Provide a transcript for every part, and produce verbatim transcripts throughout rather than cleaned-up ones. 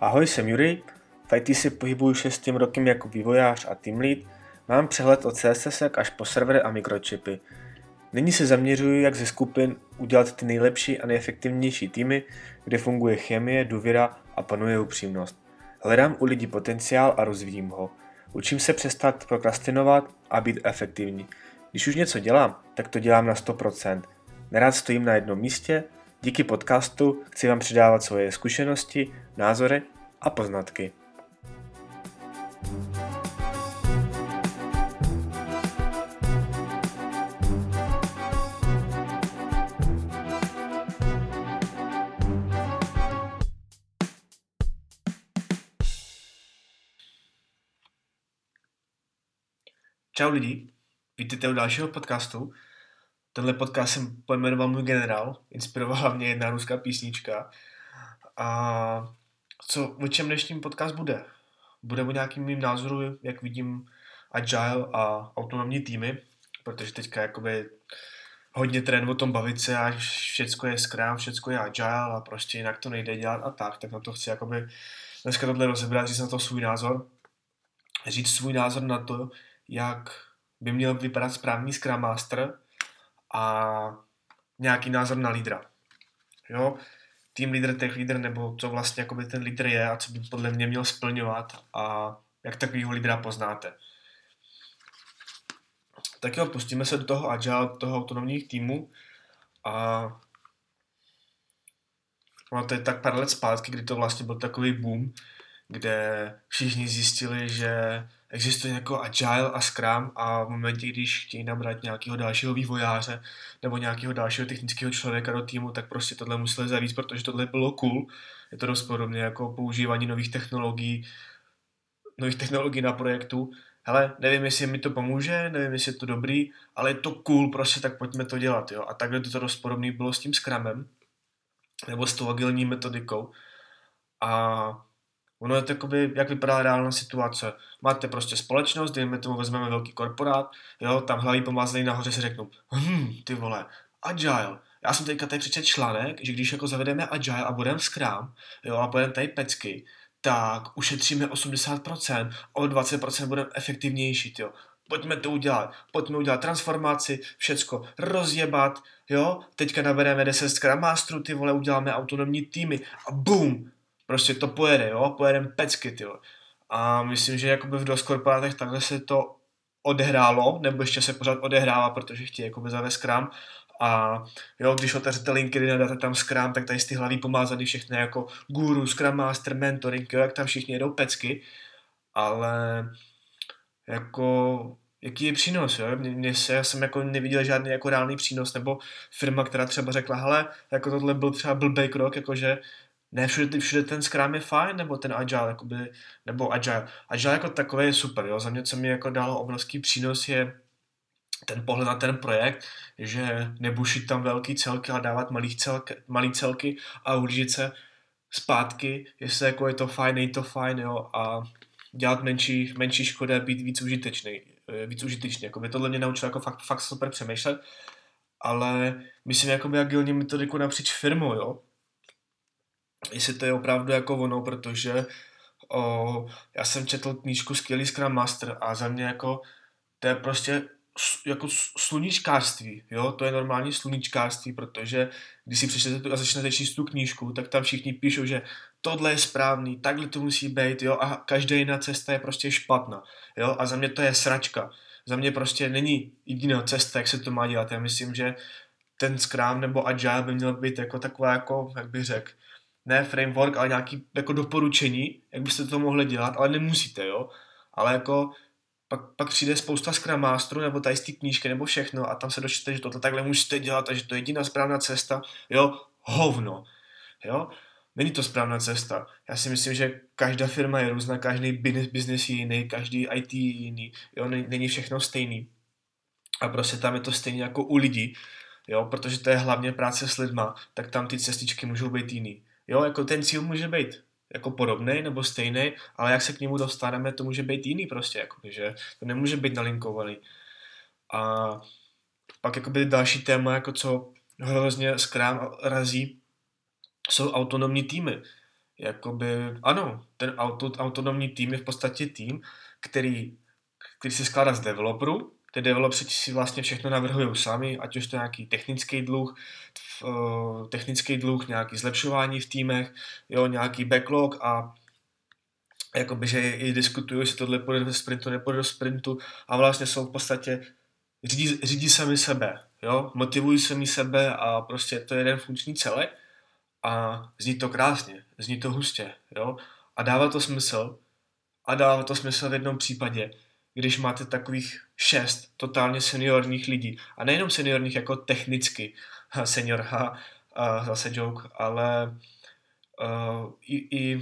Ahoj, jsem Yuri, v í té se pohybuju šestým rokem jako vývojář a team lead, mám přehled od C S S až po servery a mikročipy. Nyní se zaměřuji, jak ze skupin udělat ty nejlepší a nejefektivnější týmy, kde funguje chemie, důvěra a panuje upřímnost. Hledám u lidí potenciál a rozvíjím ho. Učím se přestat prokrastinovat a být efektivní. Když už něco dělám, tak to dělám na sto procent. Nerad stojím na jednom místě. Díky podcastu chci vám předávat svoje zkušenosti, názory a poznatky. Čau lidi, vítejte u dalšího podcastu. Tenhle podcast jsem pojmenoval Můj generál, inspirovala mě jedna ruská písnička. A co, o čem dnešním podcast bude? Bude o nějakým mým názoru, jak vidím agile a autonomní týmy, protože teďka jakoby hodně trend o tom bavit se, a všecko je Scrum, všecko je agile a prostě jinak to nejde dělat a tak, tak na to chci jakoby dneska tohle rozebrat, říct na to svůj názor, říct svůj názor na to, jak by měl vypadat správný Scrum Master a nějaký názor na lídra. Jo? Team leader, tech leader, nebo co vlastně jakoby ten lídr je a co by podle mě měl splňovat a jak takovýho lídra poznáte. Tak jo, pustíme se do toho agile, do toho autonomních týmů a no, to je tak pár let zpátky, kdy to vlastně byl takový boom, kde všichni zjistili, že existuje jako agile a Scrum a v momentě, když chtějí nabrat nějakého dalšího vývojáře nebo nějakého dalšího technického člověka do týmu, tak prostě tohle museli zavíst, protože tohle bylo cool. Je to dost podobně jako používání nových technologií, nových technologií na projektu. Hele, nevím, jestli mi to pomůže, nevím, jestli je to dobrý, ale je to cool, prostě tak pojďme to dělat. Jo? A takhle to dost podobné bylo s tím Scrumem nebo s tou agilní metodikou. A ono je takový, jak vypadá reálná situace. Máte prostě společnost, dejme tomu, vezmeme velký korporát, jo, tam hlavní pomazlení nahoře si řeknou, hm, ty vole, agile. Já jsem teďka tady přečet článek, že když jako zavedeme agile a budeme Scrum, jo, a budeme tady pecky, tak ušetříme osmdesát procent, o dvacet procent budeme efektivnější, jo. Pojďme to udělat, pojďme udělat transformaci, všecko rozjebat, jo, teďka nabereme deset Scrum Masterů, ty vole, uděláme autonomní týmy a boom. Prostě to pojede, jo, pojedem pecky, tyjo. A myslím, že jakoby v dost korporátech takhle se to odehrálo, nebo ještě se pořád odehrává, protože chtějí jakoby zavést Scrum. A jo, když otevřete LinkedIn a dáte tam Scrum, tak tady z ty hlavy pomázaný všechny jako guru, Scrum Master, mentoring, jo, jak tam všichni jedou pecky. Ale jako, jaký je přínos, jo? Mně se, já jsem jako neviděl žádný jako reálný přínos, nebo firma, která třeba řekla, hele, jako tohle byl třeba blbej krok, jakože ne, všude, všude ten Scrum je fajn, nebo ten Agile, jakoby, nebo Agile. Agile jako takové je super, jo, za mě, co mi jako dalo obrovský přínos, je ten pohled na ten projekt, že nebušit tam velký celky, ale dávat malý celky, malý celky a udělat se zpátky, jestli jako je to fajn, není to fajn, jo, a dělat menší, menší škody a být víc užitečný, víc užitečný, jakoby tohle mě naučilo jako fakt, fakt super přemýšlet, ale myslím jakoby agilní metodiku napříč firmou, jo, jestli to je opravdu jako ono, protože o, já jsem četl knížku Skvělý Scrum Master a za mě jako to je prostě jako sluníčkářství, jo, to je normální sluníčkářství, protože když si přečtete tu a začnete číst tu knížku, tak tam všichni píšou, že tohle je správný, takhle to musí být, jo, a každá jiná cesta je prostě špatná, jo, a za mě to je sračka, za mě prostě není jediná cesta, jak se to má dělat, já myslím, že ten Scrum nebo Agile by měl být jako taková, jako, jak bych řekl, ne framework, ale nějaký jako doporučení, jak byste to mohli dělat, ale nemusíte, jo. Ale jako pak, pak přijde spousta Scrum Masterů, nebo tady z té knížky, nebo všechno a tam se dočtete, že tohle takhle musíte dělat a že to je jediná správná cesta, jo, hovno, jo. Není to správná cesta. Já si myslím, že každá firma je různá, každý business je jiný, každý í té je jiný, jo, není všechno stejný. A prostě tam je to stejně jako u lidí, jo, protože to je hlavně práce s lidma, tak tam ty cestičky můžou být jiný. Jo, jako ten cíl může být jako podobnej nebo stejný, ale jak se k němu dostaneme, to může být jiný prostě, jakoby, že to nemůže být nalinkovaný. A pak jakoby další téma, jako co hrozně Scrum razí, jsou autonomní týmy. jakoby, ano, ten auto, autonomní tým je v podstatě tým, který, který se skládá z developerů. Ty developři si vlastně všechno navrhují sami, ať už to nějaký technický dluh, technický dluh, nějaký zlepšování v týmech, jo, nějaký backlog a jakoby, že i diskutují, jestli tohle půjde do sprintu, nepůjde do sprintu a vlastně jsou v podstatě, řídí, řídí sami sebe, jo, motivují sami sebe a prostě to je jeden funkční celek a zní to krásně, zní to hustě, jo, a dává to smysl a dává to smysl v jednom případě, když máte takových šest totálně seniorních lidí. A nejenom seniorních jako technicky, senior, ha, uh, zase joke, ale uh, i, i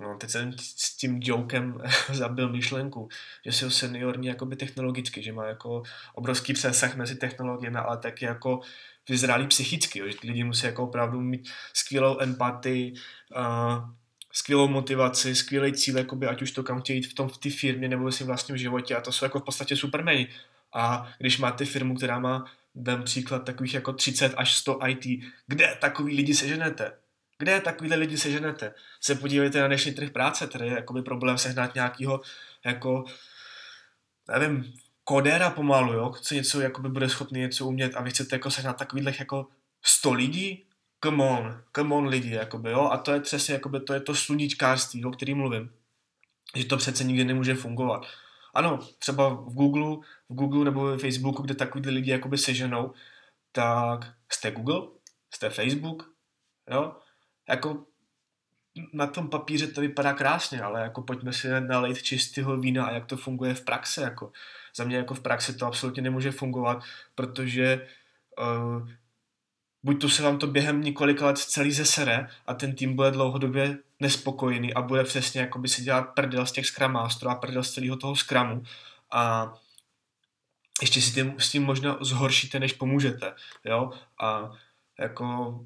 no, teď jsem s tím jokem zabil myšlenku, že jsou seniorní jakoby technologicky, že má jako obrovský přesah mezi technologiemi, ale taky jako vyzrálí psychicky, jo, že ty lidi musí jako opravdu mít skvělou empatii, uh, skvělou motivaci, skvělý cíl, jakoby, ať už to kam chtějí jít v tom v té firmě nebo ve svým vlastním životě a to jsou jako v podstatě supermeni. A když máte firmu, která má, dám příklad, takových jako třicet až sto í té, kde takový lidi seženete? Kde takovýhle lidi seženete? Se podívejte na dnešní trh práce, tady je jakoby problém sehnat nějakýho jako, nevím, kodéra pomalu, jo? Co něco jakoby bude schopný něco umět a vy chcete jako sehnat takovýhlech jako sto lidí? Come on, come on lidi, jakoby, jo, a to je přesně, jakoby, to je to sluníčkářství, o kterém mluvím, že to přece nikdy nemůže fungovat. Ano, třeba v Google, v Google nebo ve Facebooku, kde takovýhle lidi jakoby seženou, tak jste Google, jste Facebook, jo, jako na tom papíře to vypadá krásně, ale jako pojďme si nalejt čistého vína a jak to funguje v praxi, jako. Za mě jako v praxi to absolutně nemůže fungovat, protože uh, buď to se vám to během několika let celý zesere a ten tým bude dlouhodobě nespokojený a bude přesně jakoby se dělat prdel z těch Scrum Masterů a prdel z celého toho Scrumu a ještě si tím, s tím možná zhoršíte, než pomůžete, jo, a jako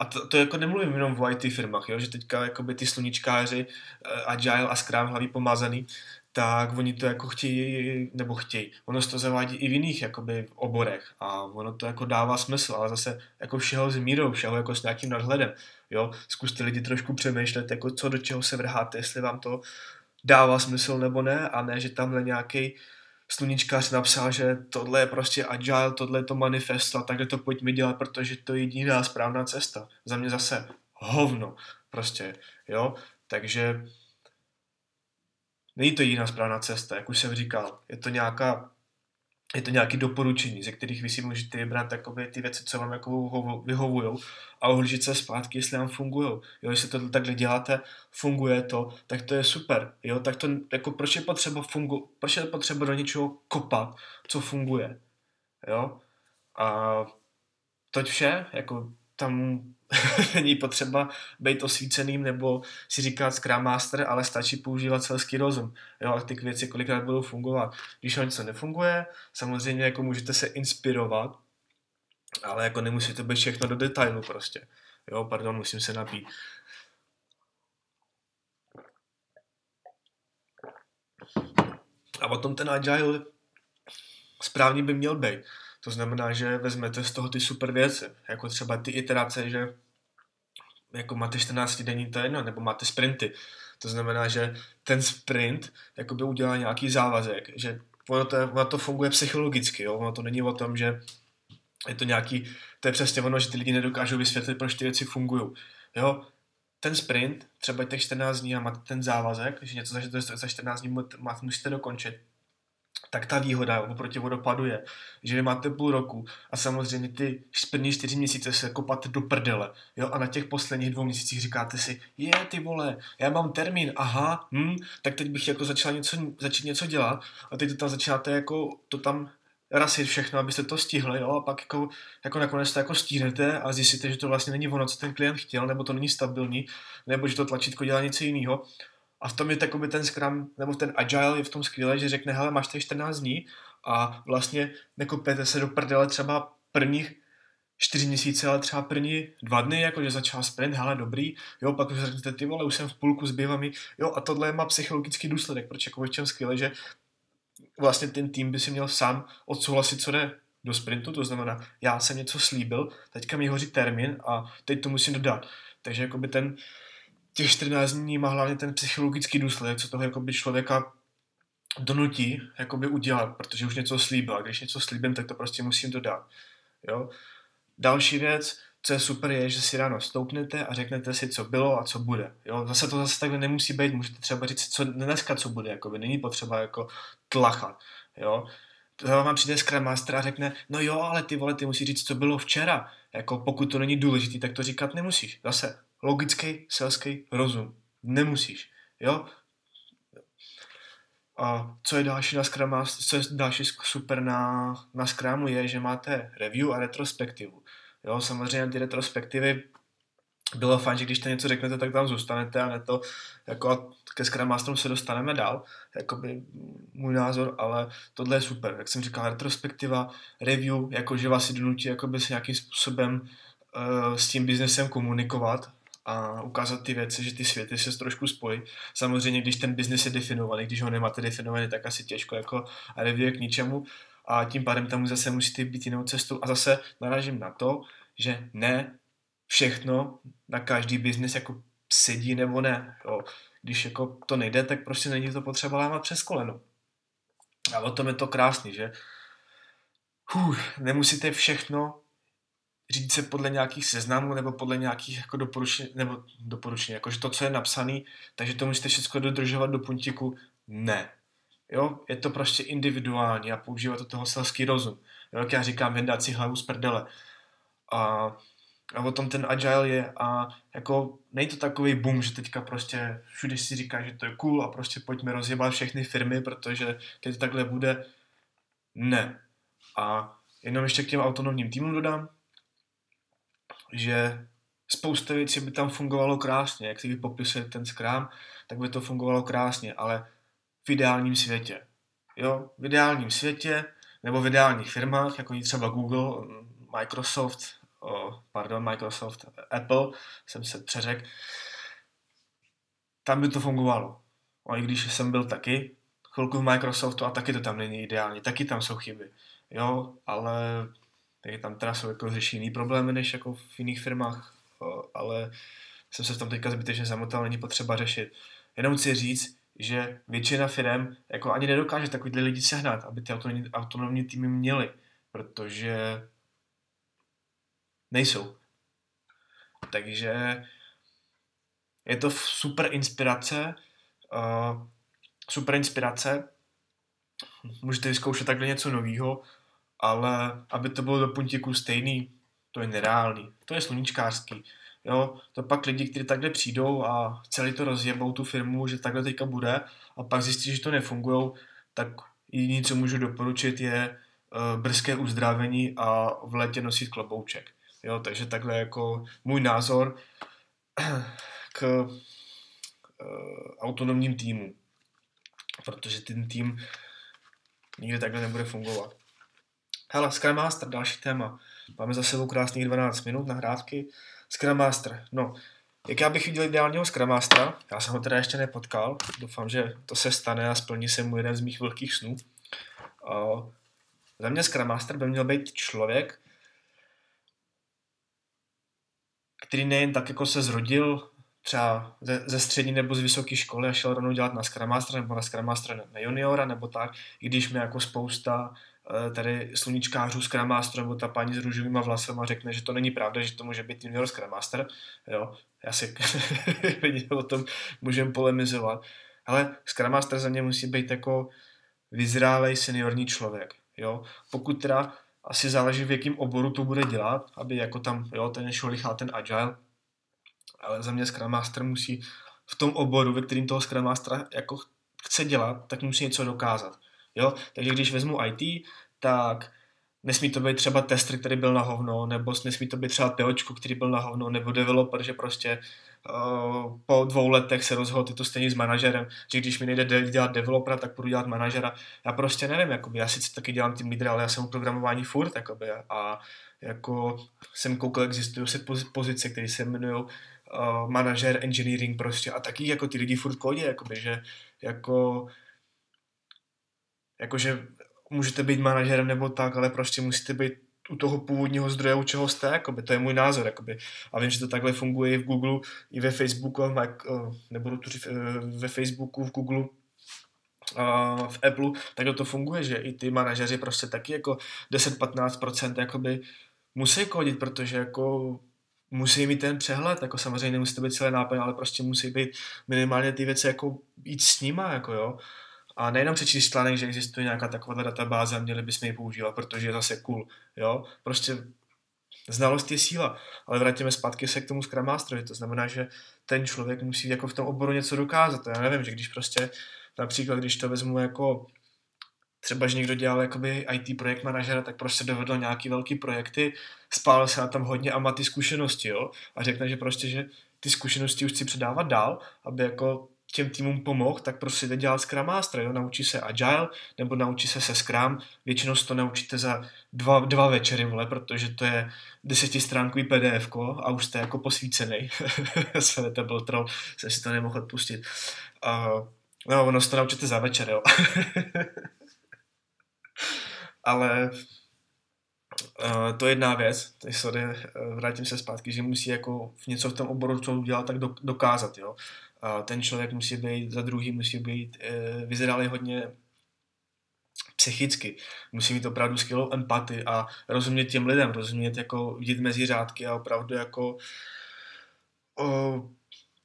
a to, to jako nemluvím jenom v í té firmách, jo, že teďka jakoby ty sluníčkáři Agile a Scrum hlavy pomázaný, tak oni to jako chtějí, nebo chtějí. Ono se to zavádí i v jiných jakoby oborech a ono to jako dává smysl, ale zase jako všeho s mírou, všeho jako s nějakým nadhledem, jo. Zkuste lidi trošku přemýšlet, jako co do čeho se vrháte, jestli vám to dává smysl nebo ne a ne, že tamhle nějaký sluníčkář napsal, že tohle je prostě agile, tohle je to manifesto a takhle to pojďme dělat, protože to je jediná správná cesta. Za mě zase hovno prostě, jo. Takže není to jiná správná cesta, jak už jsem říkal. Je to nějaká, je to nějaké doporučení, ze kterých vy si můžete vybrat ty věci, co vám jako vyhovujou a ohlížet se zpátky, jestli vám fungujou. Jo, jestli to takhle děláte, funguje to, tak to je super. Jo, tak to, jako proč je potřeba fungu, proč je potřeba do něčeho kopat, co funguje. Jo? A toť vše, jako tam není potřeba být osvíceným nebo si říkat Scrum Master, ale stačí používat selský rozum. Jo, a ty věci kolikrát budou fungovat. Když něco nefunguje, samozřejmě jako můžete se inspirovat, ale jako nemusí to být všechno do detailu prostě. Jo, pardon, musím se napít. A potom ten agile správně by měl být. To znamená, že vezmete z toho ty super věci, jako třeba ty iterace, že jako máte čtrnáctidenní, to je jedno, nebo máte sprinty. To znamená, že ten sprint jakoby udělá nějaký závazek, že ono to, ono to funguje psychologicky, jo? Ono to není o tom, že je to nějaký, to je přesně ono, že ty lidi nedokážou vysvětlit, proč ty věci fungují. Jo? Ten sprint, třeba těch čtrnáct dní a máte ten závazek, že něco za, za čtrnáct dní máte, musíte dokončit, tak ta výhoda oproti vodopadu je, že vy máte půl roku a samozřejmě ty první čtyři měsíce se kopat do prdele, jo, a na těch posledních dvou měsících říkáte si, je ty vole, já mám termín, aha, hm, tak teď bych jako začal něco, začít něco dělat a teď to tam začínáte jako to tam rasit všechno, abyste to stihli, jo, a pak jako, jako nakonec to jako stíhnete a zjistíte, že to vlastně není ono, co ten klient chtěl, nebo to není stabilní, nebo že to tlačítko dělá něco jiného. A v tom je takový ten Scrum, nebo ten Agile je v tom skvělé, že řekne, hele, máš tady čtrnáct dní a vlastně nekopete se do prdele třeba prvních čtyři měsíce, ale třeba první dva dny, jakože začal sprint, hele, dobrý, jo, pak už řeknete, ty vole, už jsem v půlku, zbývá mi, jo, a tohle má psychologický důsledek, proč jako v čem skvěle, že vlastně ten tým by si měl sám odsouhlasit, co jde do sprintu, to znamená, já jsem něco slíbil, teďka mi hoří termín a teď to musím dodat, takže jakoby ten těch čtrnáct dní má hlavně ten psychologický důsledek, co toho jakoby člověka donutí jakoby udělat, protože už něco slíbil. A když něco slíbím, tak to prostě musím dodat. Jo? Další věc, co je super, je, že si ráno stoupnete a řeknete si, co bylo a co bude. Jo? Zase to zase takhle nemusí být, můžete třeba říct, co dneska co bude, jakoby. Není potřeba jako tlachat. Jo? Třeba vám přijde Scrum Master a řekne, no jo, ale ty vole, ty musí říct, co bylo včera. Jako pokud to není důležitý, tak to říkat nemusíš. Zase logický, selský rozum. Nemusíš. Jo? A co je další na Scrum Master, co je další super na, na Scrumu je, že máte review a retrospektivu. Jo, samozřejmě ty retrospektivy bylo fajn, že když to něco řeknete, tak tam zůstanete a ne to, jako ke Scrum Masterům se dostaneme dál, jakoby můj názor, ale tohle je super. Jak jsem říkal, retrospektiva, review, jakože vás si donutí jakoby se nějakým způsobem uh, s tím biznesem komunikovat a ukázat ty věci, že ty světy se trošku spojí. Samozřejmě, když ten biznes je definovaný, když ho nemáte definovaný, tak asi těžko, jako a review je k ničemu a tím pádem tam zase musíte být jinou cestou a zase narážím na to, že ne všechno na každý biznes jako sedí nebo ne. Jo. Když jako to nejde, tak prostě není to potřeba lámat přes koleno. A o tom je to krásný, že Uf, nemusíte všechno řídit se podle nějakých seznamů nebo podle nějakých jako doporučení, nebo doporučení, jakože to, co je napsané, takže to musíte všechno dodržovat do puntíku. Ne. Jo, je to prostě individuální a používat do toho selský rozum. Jo, jak já říkám, vyndat si hlavu z prdele. A A o tom ten agile je a jako není to takový boom, že teďka prostě všude si říká, že to je cool a prostě pojďme rozjebat všechny firmy, protože teď takhle bude. Ne. A jenom ještě k těm autonomním týmům dodám, že spousta věcí by tam fungovalo krásně, jak si popisuje ten Scrum, tak by to fungovalo krásně, ale v ideálním světě. Jo, v ideálním světě nebo v ideálních firmách, jako třeba Google, Microsoft, Oh, pardon, Microsoft, Apple, jsem se přeřekl, tam by to fungovalo. A i když jsem byl taky, chvilku v Microsoftu a taky to tam není ideální, taky tam jsou chyby, jo, ale taky tam teda jsou jako řeší jiný problémy než jako v jiných firmách, ale jsem se v tom teďka zbytečně zamotal, není potřeba řešit. Jenom chci říct, že většina firm jako ani nedokáže takovýhle lidi sehnat, aby ty autonomní, autonomní týmy měly, protože nejsou. Takže je to super inspirace. Uh, super inspirace. Můžete vyzkoušet takhle něco novýho, ale aby to bylo do puntíku stejný, to je nereálný. To je sluníčkářský. Jo? To pak lidi, kteří takhle přijdou a celý to rozjebou tu firmu, že takhle teďka bude a pak zjistí, že to nefungujou, tak jediné, co můžu doporučit, je uh, brzké uzdravení a v létě nosit klobouček. Jo, takže takhle jako můj názor k uh, autonomním týmu, protože ten tým nikdy takhle nebude fungovat. Hele, Scrum Master, další téma. Máme za sebou krásných dvanáct minut nahrávky. Scrum Master, no, jak já bych viděl ideálního Scrum Mastera, já jsem ho teda ještě nepotkal, doufám, že to se stane a splní se mu jeden z mých velkých snů. Uh, za mě Scrum Master by měl být člověk, který nejen tak jako se zrodil třeba ze, ze střední nebo z vysoké školy a šel rovnou dělat na Scrum Mastera nebo na Scrum Mastera na juniora nebo tak, i když mi jako spousta tady sluníčkářů Scrum Master nebo ta paní s růžovýma vlasama řekne, že to není pravda, že to může být junior Scrum Master. Jo, já si o tom můžem polemizovat. Ale Scrum Master za mě musí být jako vyzrálej seniorní člověk. Jo, pokud teda asi záleží, v jakém oboru to bude dělat, aby jako tam, jo, ten šolichá ten agile, ale za mě Scrum Master musí v tom oboru, ve kterým toho Scrum Mastera jako chce dělat, tak musí něco dokázat, jo, takže když vezmu í té, tak nesmí to být třeba tester, který byl na hovno, nebo nesmí to být třeba POčko, který byl na hovno, nebo developer, že prostě uh, po dvou letech se rozhodl, je to stejný s manažerem, že když mi nejde dělat developera, tak budu dělat manažera. Já prostě nevím, jakoby, já sice taky dělám team leadera, ale já jsem u programování furt, jakoby, a jako jsem koukal, existují se pozice, které se jmenují uh, manažer, engineering prostě, a taky jako ty lidi furt kodí, jakoby, že jako jakože můžete být manažerem nebo tak, ale prostě musíte být u toho původního zdroje, u čeho jste, jakoby. To je můj názor, jakoby. A vím, že to takhle funguje i v Google, i ve Facebooku, nebudu tu říct, ve Facebooku, v Google, v Apple, takhle to funguje, že i ty manažeři prostě taky jako deset až patnáct procent jakoby musí kodit, protože jako musí mít ten přehled, jako samozřejmě nemusí to být celé náplň, ale prostě musí být minimálně ty věci jako jít s nima, jako jo. A nejenom přečíst článek, že existuje nějaká taková databáze a měli bychom ji používat, protože je zase cool, jo. Prostě znalost je síla, ale vrátíme zpátky se k tomu Scrum Masterovi, to znamená, že ten člověk musí jako v tom oboru něco dokázat. Já nevím, že když prostě například, když to vezmu jako třeba, že někdo dělal jakoby í té projekt manažera, tak prostě dovedl nějaký velký projekty, spálil se na tam hodně a má ty zkušenosti, jo, a řekne, že prostě, že ty zkušenosti už chci předávat dál, aby jako těm týmům pomohl, tak prostě jde dělat Scrum Master, jo, naučí se Agile, nebo naučí se se Scrum, většinou to naučíte za dva, dva večery, vole, protože to je desetistránkový pé dé efko a už jste jako posvícený. Své, to byl troll, jsem si to nemohl odpustit. Uh, no, ono se to naučíte za večer, jo. Ale uh, to je jedna věc, sorry, vrátím se zpátky, že musí jako něco v tom oboru, co udělat, tak do, dokázat, jo. A ten člověk musí být za druhý, musí být e, vyzrálý hodně psychicky, musí mít opravdu skvělou empatii a rozumět těm lidem, rozumět jako vidět mezi řádky a opravdu jako o,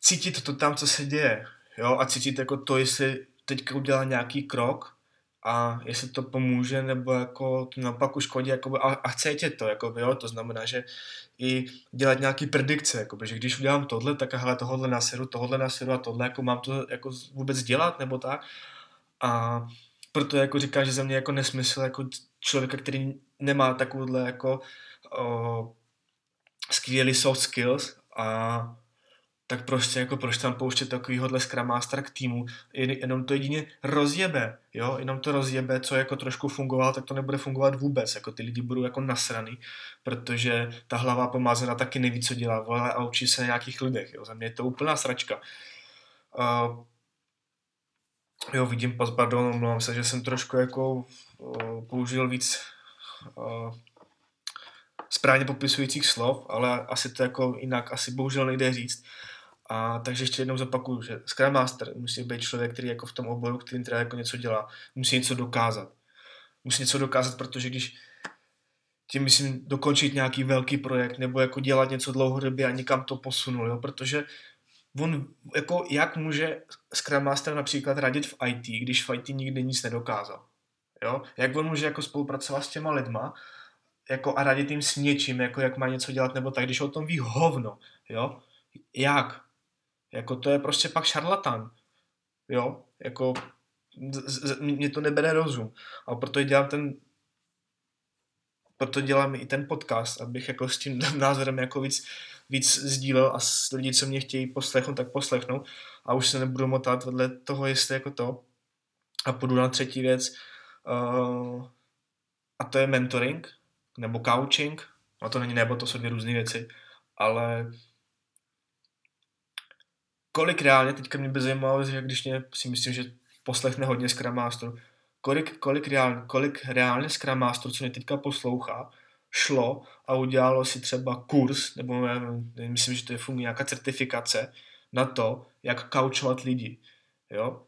cítit to tam, co se děje, jo, a cítit jako to, jestli teďka udělá nějaký krok a jestli to pomůže nebo jako to naopak uškodí jakoby, a, a cítit to, jakoby, jo, to znamená, že i dělat nějaký predikce, jakoby, že když udělám tohle, tak hele, tohle naseru, tohle naseru a tohle, jako mám to jako vůbec dělat nebo tak. A proto jako říkám, že za mě jako nesmysl jako člověka, který nemá takovouhle jako o, skvělý soft skills a tak prostě jako proč tam pouštět takovýhodle Scrum Master k týmu, jenom to jedině rozjebe, jo, jenom to rozjebe, co jako trošku fungovalo, tak to nebude fungovat vůbec, jako ty lidi budou jako nasraný, protože ta hlava pomázená taky neví, co dělá, vole, a učí se na nějakých lidech, jo, za mě je to úplná sračka. Uh, jo, vidím, pardon, omlouvám se, že jsem trošku jako uh, použil víc uh, správně popisujících slov, ale asi to jako jinak, asi bohužel nejde říct. A takže ještě jednou zopakuju, že Scrum Master musí být člověk, který jako v tom oboru, který teda jako něco dělá, musí něco dokázat. Musí něco dokázat, protože když tím myslím dokončit nějaký velký projekt nebo jako dělat něco dlouhodobě a nikam to posunul, jo, protože on jako jak může Scrum Master například radit v í té, když v í té nikdy nic nedokázal, jo? Jak on může jako spolupracovat s těma lidma, jako a radit jim s něčím, jako jak má něco dělat nebo tak, když o tom ví hovno, jo? Jak? Jako to je prostě pak šarlatán, jo, jako z, z, mě to nebere rozum a proto dělám ten proto dělám i ten podcast, abych jako s tím názorem jako víc, víc sdílel a s lidi, co mě chtějí poslechnout, tak poslechnou a už se nebudu motat vedle toho, jestli jako to a půjdu na třetí věc uh, a to je mentoring nebo coaching, a to není nebo, to jsou dvě různé věci, ale kolik reálně, teďka mě by zajímalo, že když mě si myslím, že poslechne hodně Scrum Masterů, kolik, kolik, reálně, kolik reálně Scrum Masterů, co mě teďka poslouchá, šlo a udělalo si třeba kurz, nebo myslím, že to je funguje nějaká certifikace na to, jak koučovat lidi, jo.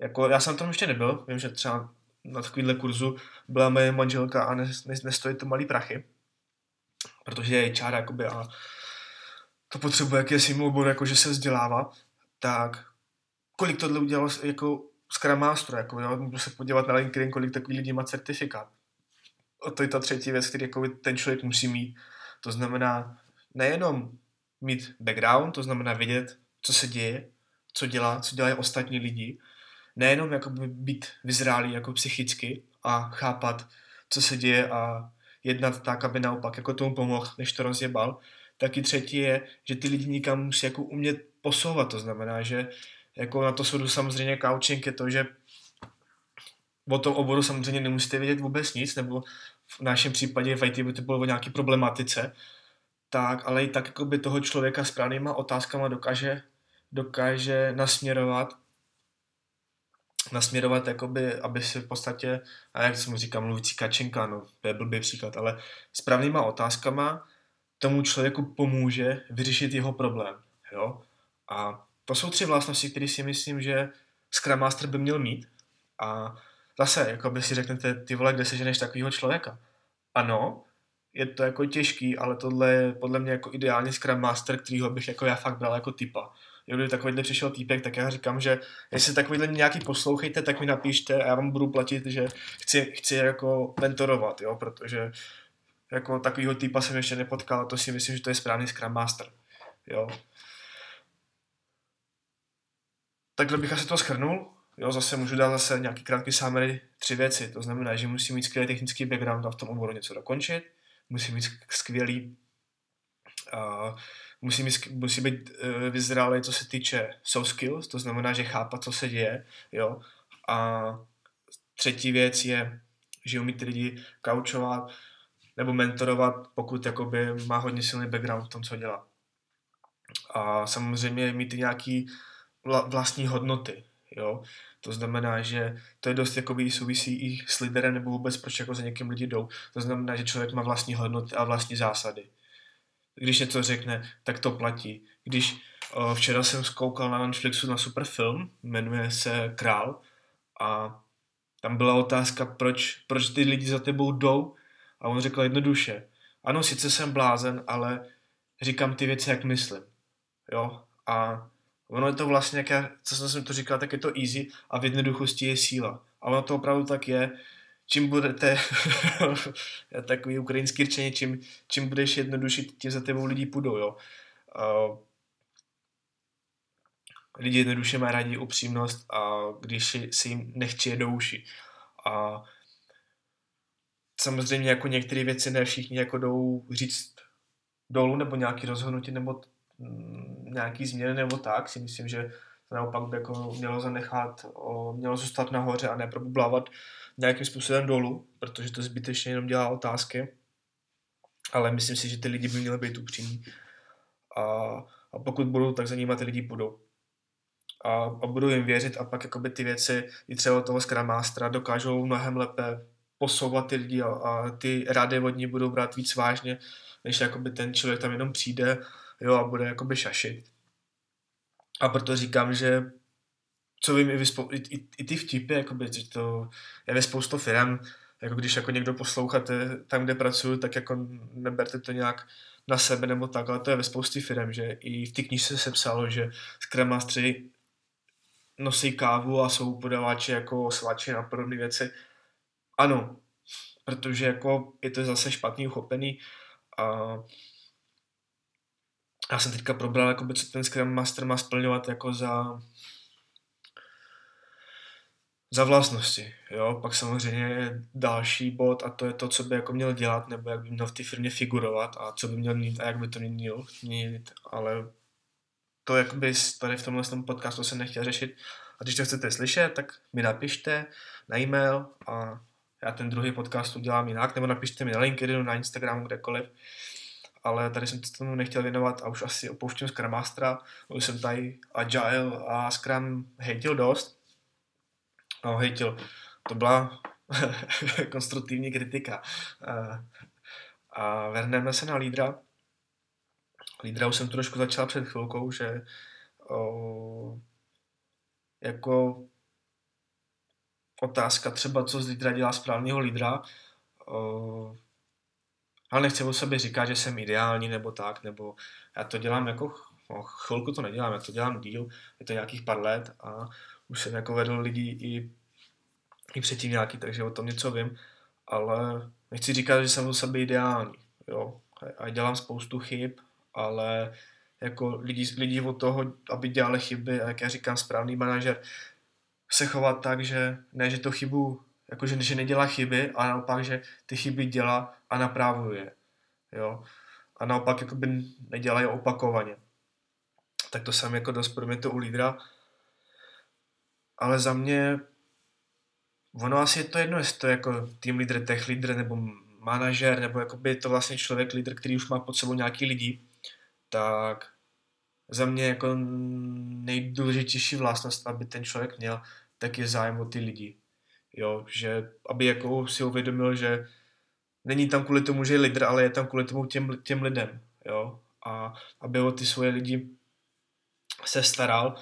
Jako, já jsem tam ještě nebyl, vím, že třeba na takovýhle kurzu byla moje manželka a nestojí to malý prachy, protože je há er jakoby a to potřebuje, jak je svým obor, jako že se vzdělává, tak kolik tohle udělalo jako Scrum Master, jako jo, můžu se podívat na LinkedIn, kolik takových lidí má certifikát. A to je ta třetí věc, který jako ten člověk musí mít. To znamená nejenom mít background, to znamená vědět, co se děje, co dělá, co dělají ostatní lidi, nejenom jako být vyzrálý jako psychicky a chápat, co se děje a jednat tak, aby naopak jako tomu pomohl, než to rozjebal. Taky třetí je, že ty lidi nikam musí jako umět posouvat, to znamená, že jako na to soudu samozřejmě coaching je to, že o tom oboru samozřejmě nemusíte vědět vůbec nic, nebo v našem případě v í té by to bylo o nějaké problematice, tak, ale i tak jako by toho člověka s právnýma otázkama dokáže, dokáže nasměrovat nasměrovat, jakoby, aby si v podstatě, a jak se mu říká, mluvící kačenka, no, to je blbý příklad, ale správnýma otázkama tomu člověku pomůže vyřešit jeho problém, jo. A to jsou tři vlastnosti, které si myslím, že Scrum Master by měl mít. A zase, jakoby si řeknete, ty vole, kde seženeš takovýho člověka? Ano, je to jako těžký, ale tohle je podle mě jako ideálně Scrum Master, kterýho bych jako já fakt bral jako typa. Kdyby takovýhle přišel týpek, tak já říkám, že jestli takovýhle nějaký poslouchejte, tak mi napište a já vám budu platit, že chci, chci jako mentorovat, jo, protože jako takovýho týpa jsem ještě nepotkal a to si myslím, že to je správný Scrum Master, jo. Takhle bych asi to shrnul, jo, zase můžu dát zase nějaký krátký summary, tři věci, to znamená, že musím mít skvělý technický background a v tom odboru něco dokončit, musím mít skvělý uh, Musí, musí být uh, vyzrálý, co se týče soft skills, to znamená, že chápat, co se děje, jo. A třetí věc je, že umí ty lidi koučovat nebo mentorovat, pokud jakoby má hodně silný background v tom, co dělá. A samozřejmě mít i nějaký vla- vlastní hodnoty, jo. To znamená, že to je dost jakoby souvisí i s liderem nebo vůbec, proč jako za někým lidi jdou. To znamená, že člověk má vlastní hodnoty a vlastní zásady. Když něco řekne, tak to platí. Když o, včera jsem zkoukal na Netflixu na super film, jmenuje se Král, a tam byla otázka, proč, proč ty lidi za tebou jdou, a on řekl jednoduše, ano, sice jsem blázen, ale říkám ty věci, jak myslím. Jo? A ono je to vlastně, jak já, co jsem to říkal, tak je to easy a v jednoduchosti je síla. A ono to opravdu tak je. Čím budete, takový ukrajinský řečení, čím, čím budeš jednodušší, tím za tebou lidi půjdou, jo. Uh, lidi jednoduše mají rádi upřímnost, a když si jim nechčije do uši. A samozřejmě jako některé věci ne všichni jako jdou říct dolů, nebo nějaký rozhodnutí, nebo t, m, nějaký změny, nebo tak, si myslím, že naopak by jako mělo zanechat, o, mělo zůstat nahoře a neprobublávat nějakým způsobem dolů, protože to zbytečně jenom dělá otázky, ale myslím si, že ty lidi by měly být upřímní a, a pokud budou, tak za nimi ty lidi půjdou a, a budou jim věřit a pak jakoby ty věci i třeba toho Scrum Mastera dokážou mnohem lépe posouvat ty lidi a, a ty rady od ní budou brát víc vážně, než jakoby ten člověk tam jenom přijde, jo, a bude jakoby šašit. A proto říkám, že co vím, i, vyspo, i, i, i ty vtipy, jakoby, že to je ve spoustu firm, jako když jako někdo posloucháte tam, kde pracuju, tak jako neberte to nějak na sebe nebo tak, ale to je ve spoustě firm, že i v té knížce se psalo, že Scrum Mastery nosí kávu a jsou podáváči jako sláčin a podobné věci. Ano, protože jako je to zase špatný uchopený a já jsem teďka probral, jakoby, co ten Scrum Master má splňovat jako za za vlastnosti, jo, pak samozřejmě další bod a to je to, co by jako měl dělat, nebo jak by měl v té firmě figurovat a co by měl mít a jak by to měl mít, ale to jakoby tady v tomhle podcastu jsem nechtěl řešit a když to chcete slyšet, tak mi napište na e-mail a já ten druhý podcast udělám jinak, nebo napište mi na LinkedInu, na Instagramu, kdekoliv, ale tady jsem se tomu nechtěl věnovat a už asi opouštím Scrum Mastera, už jsem tady Agile a Scrum hejtil dost. No, hejtil, to byla konstruktivní kritika. A, a vrhneme se na lídra. Lídra už jsem trošku začal před chvilkou, že o, jako otázka třeba, co z lídra dělá správného lídra. O, ale nechci o sobě říkat, že jsem ideální nebo tak, nebo já to dělám jako, no, chvilku to nedělám, já to dělám díl, je to nějakých pár let a už jsem jako vedl lidí i, i předtím nějaký, takže o tom něco vím, ale nechci říkat, že jsem o sobě ideální, jo, a dělám spoustu chyb, ale jako lidi, lidi od toho, aby dělali chyby, a jak já říkám, správný manažer se chovat tak, že ne, že to chybu, jakože že nedělá chyby, ale naopak, že ty chyby dělá a napravuje, jo, a naopak jakoby nedělají opakovaně. Tak to sám jako dost pro mě to u lídra. Ale za mě, ono asi je to jedno, jestli to je jako team leader, tech leader nebo manažer, nebo jakoby je to vlastně člověk, lídr, který už má pod sebou nějaký lidi, tak za mě jako nejdůležitější vlastnost, aby ten člověk měl, tak je zájem o ty lidi. Jo, že aby jako si uvědomil, že není tam kvůli tomu, že je lídr, ale je tam kvůli tomu těm, těm lidem. Jo? A aby o ty svoje lidi se staral,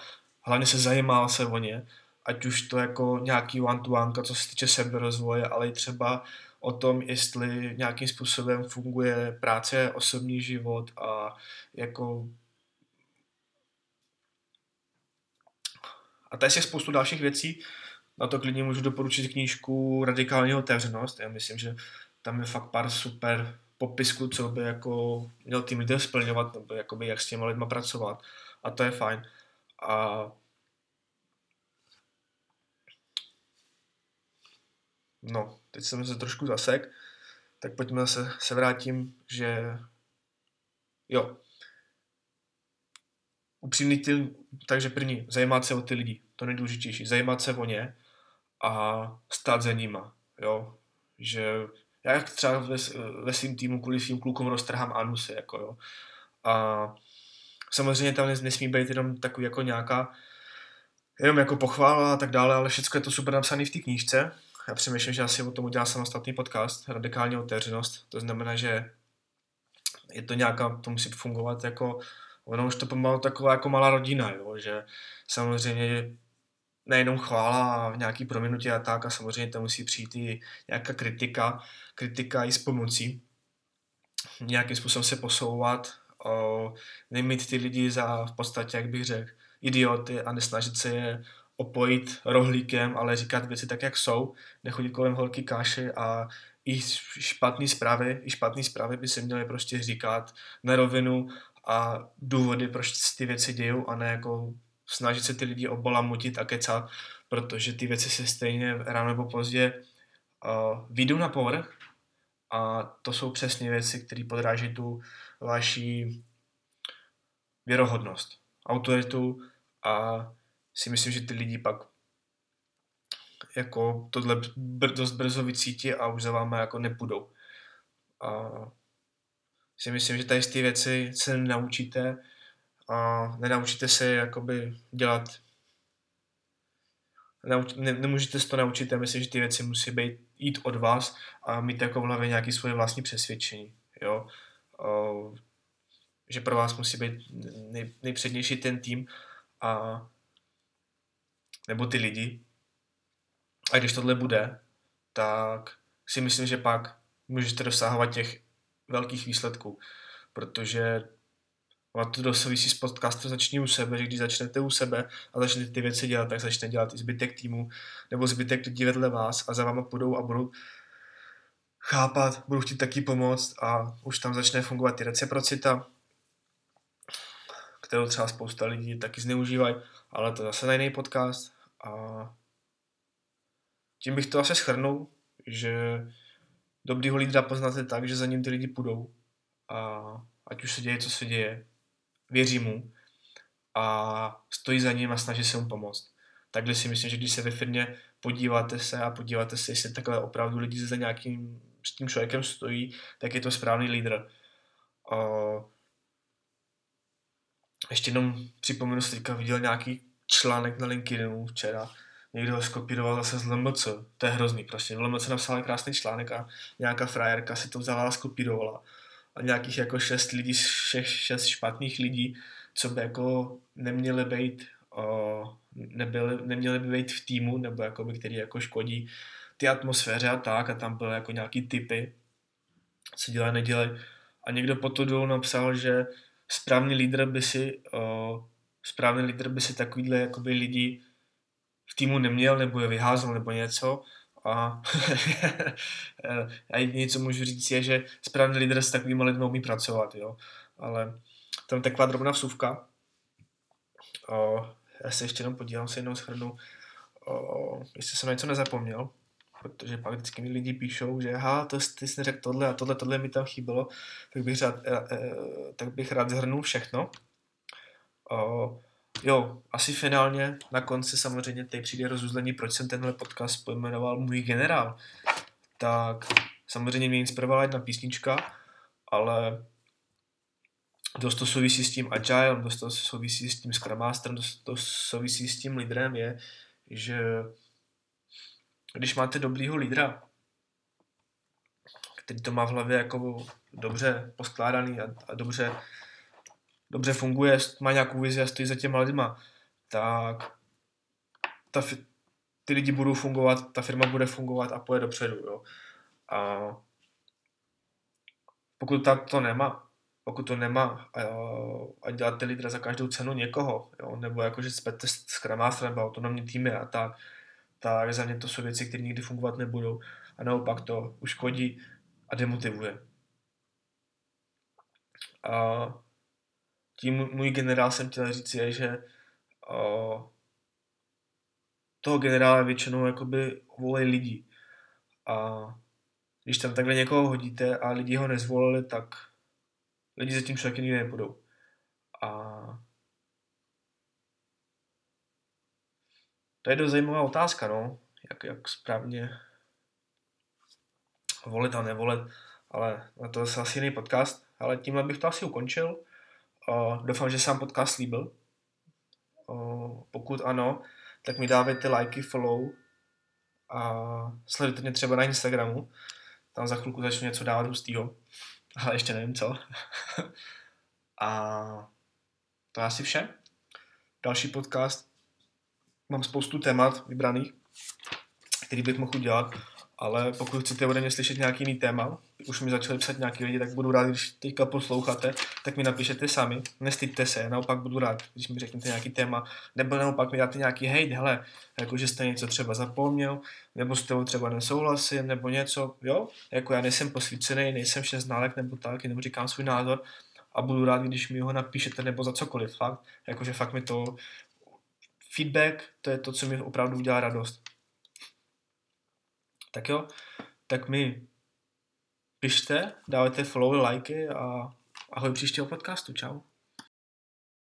hlavně se zajímal se o ně, ať už to jako nějaký one-to-one, co se týče seberozvoje, ale i třeba o tom, jestli nějakým způsobem funguje práce, osobní život a jako... A tady se spoustu dalších věcí, na to klidně můžu doporučit knížku Radikální otevřenost. Já myslím, že tam je fakt pár super popisků, co by jako měl tým lidem splňovat, nebo jakoby jak s těma lidma pracovat. A to je fajn. A no, teď jsem se trošku zasek, tak pojďme se, se vrátím, že jo. Upřímný tým, takže první, zajímat se o ty lidi, to nejdůležitější, zajímat se o ně a stát za nima, jo, že já jak třeba ve, ve svým týmu kvůli svým klukům roztrhám anusy, jako jo, a samozřejmě tam nesmí být jenom takový jako nějaká, jenom jako pochvála a tak dále, ale všechno je to super napsané v té knížce. Já přemýšlím, že asi o tom udělám samostatný podcast, radikální otevřenost, to znamená, že je to nějaká, to musí fungovat jako, ono už to pomalu taková jako malá rodina, jo? Že samozřejmě nejenom chvála v nějaký prominutě a tak, a samozřejmě tam musí přijít i nějaká kritika, kritika i s pomocí, nějakým způsobem se posouvat, o, nemít ty lidi za v podstatě, jak bych řekl, idioty a nesnažit se je opojit rohlíkem, ale říkat věci tak, jak jsou, nechodit kolem horký káše a i špatné zprávy, i špatné zprávy by se měly prostě říkat na rovinu a důvody, proč ty věci dějou, a ne jako snažit se ty lidi obalamutit a kecat, protože ty věci se stejně ráno nebo pozdě uh, vyjdou na povrch a to jsou přesně věci, které podráží tu vaši věrohodnost, autoritu, a si myslím, že ty lidi pak jako tohle br- dost brzo vycítí a už za váma jako nepůjdou. A si myslím, že tady z ty věci se nenaučíte a nenaučíte se jakoby dělat, Nenauč... ne, nemůžete se to naučit, a myslím, že ty věci musí být, jít od vás a mít jako v hlavě nějaké svoje vlastní přesvědčení, jo. A že pro vás musí být nej, nejpřednější ten tým a nebo ty lidi. A když tohle bude, tak si myslím, že pak můžete dosahovat těch velkých výsledků, protože ono to dosouvisí s podcastem Začni u sebe, že když začnete u sebe a začnete ty věci dělat, tak začne dělat i zbytek týmu nebo zbytek lidí vedle vás a za váma půjdou a budou chápat, budou chtít taky pomoct a už tam začne fungovat i reciprocita, kterou třeba spousta lidí taky zneužívají, ale to zase na jiný podcast. A tím bych to asi shrnul, že dobrýho lídra poznáte tak, že za ním ty lidi půjdou a ať už se děje, co se děje, věří mu a stojí za ním a snaží se mu pomoct. Takhle si myslím, že když se ve firmě podíváte se a podíváte se, jestli takhle opravdu lidi za nějakým s tím člověkem stojí, tak je to správný lídr. A ještě jenom připomenu, že teďka viděl nějaký článek na LinkedInu včera, někdo ho skopíroval zase z L M C, to je hrozný prostě, L M C napsal krásný článek a nějaká frajerka si to vzala a skopírovala a nějakých jako šest lidí, šest, šest špatných lidí, co by jako neměly být o, nebyly, neměly by být v týmu nebo jako by, který jako škodí ty atmosféře a tak, a tam byly jako nějaký typy, co dělají, nedělají, a někdo potom dolů napsal, že správný lídr by si o, správný lídr by si takovýhle jakoby lidi v týmu neměl, nebo je vyházel, nebo něco. A já jediné, co můžu říct, je, že správný lídr s takovými lidmi umí pracovat, jo. Ale tam je taková drobná vsuvka. O, já se ještě jenom podívám, se jednou shrnu, o, jestli jsem něco nezapomněl, protože pak vždycky mi lidi píšou, že aha, to, ty jsi neřekl tohle a tohle, tohle mi tam chybělo, tak bych rád, eh, eh, tak bych rád shrnul všechno. O, Jo, asi finálně, na konci samozřejmě tady přijde rozuzlení, proč jsem tenhle podcast pojmenoval Můj generál. Tak samozřejmě mě inspirovala jedna písnička, ale dost to souvisí s tím Agile, dost to souvisí s tím Scrum Masterem, dost to souvisí s tím lídrem je, že když máte dobrýho lídra, který to má v hlavě jako dobře poskládaný a, a dobře, dobře funguje, má nějakou vizi a stojí za těma lidma, tak ta, ty lidi budou fungovat, ta firma bude fungovat a pojede dopředu. Jo. A pokud ta to nemá, pokud to nemá a, a děláte lídra za každou cenu někoho, jo, nebo jakože spete s Scrum Masterem nebo autonomní týmy a tak, tak za mě to jsou věci, které nikdy fungovat nebudou a naopak to uškodí a demotivuje. A tím můj generál jsem chtěl říct je, že a, toho generála většinou jakoby volej lidi. A když tam takhle někoho hodíte a lidi ho nezvolili, tak lidi za tím člověkem nikdy nepůjdou. A to je dost zajímavá otázka, no, jak, jak správně volit a nevolit, ale na to je asi jiný podcast, ale tímhle bych to asi ukončil. Uh, doufám, že sám podcast líbil. Uh, pokud ano, tak mi dávejte lajky, follow a sledujte mě třeba na Instagramu, tam za chvilku začnu něco dávat hustýho, ale ještě nevím co. A to je asi vše. Další podcast. Mám spoustu témat vybraných, který bych mohl dělat, ale pokud chcete ode mě slyšet nějaký jiný téma, už mi začali psat nějaký lidi, tak budu rád, když teďka posloucháte, tak mi napišete sami, nestyďte se, naopak budu rád, když mi řeknete nějaký téma, nebo naopak mi dáte nějaký hejt, hele, jako že jste něco třeba zapomněl, nebo s tebou třeba nesouhlasím, nebo něco, jo, jako já nejsem posvícený, nejsem šestnáct nebo tak, jenom říkám svůj názor a budu rád, když mi ho napíšete, nebo za cokoliv, fakt, jakože fakt mi to feedback, to je to, co mi opravdu udělá radost. Tak jo, tak mi pište, dávajte follow, lajky a ahoj příštího podcastu, čau.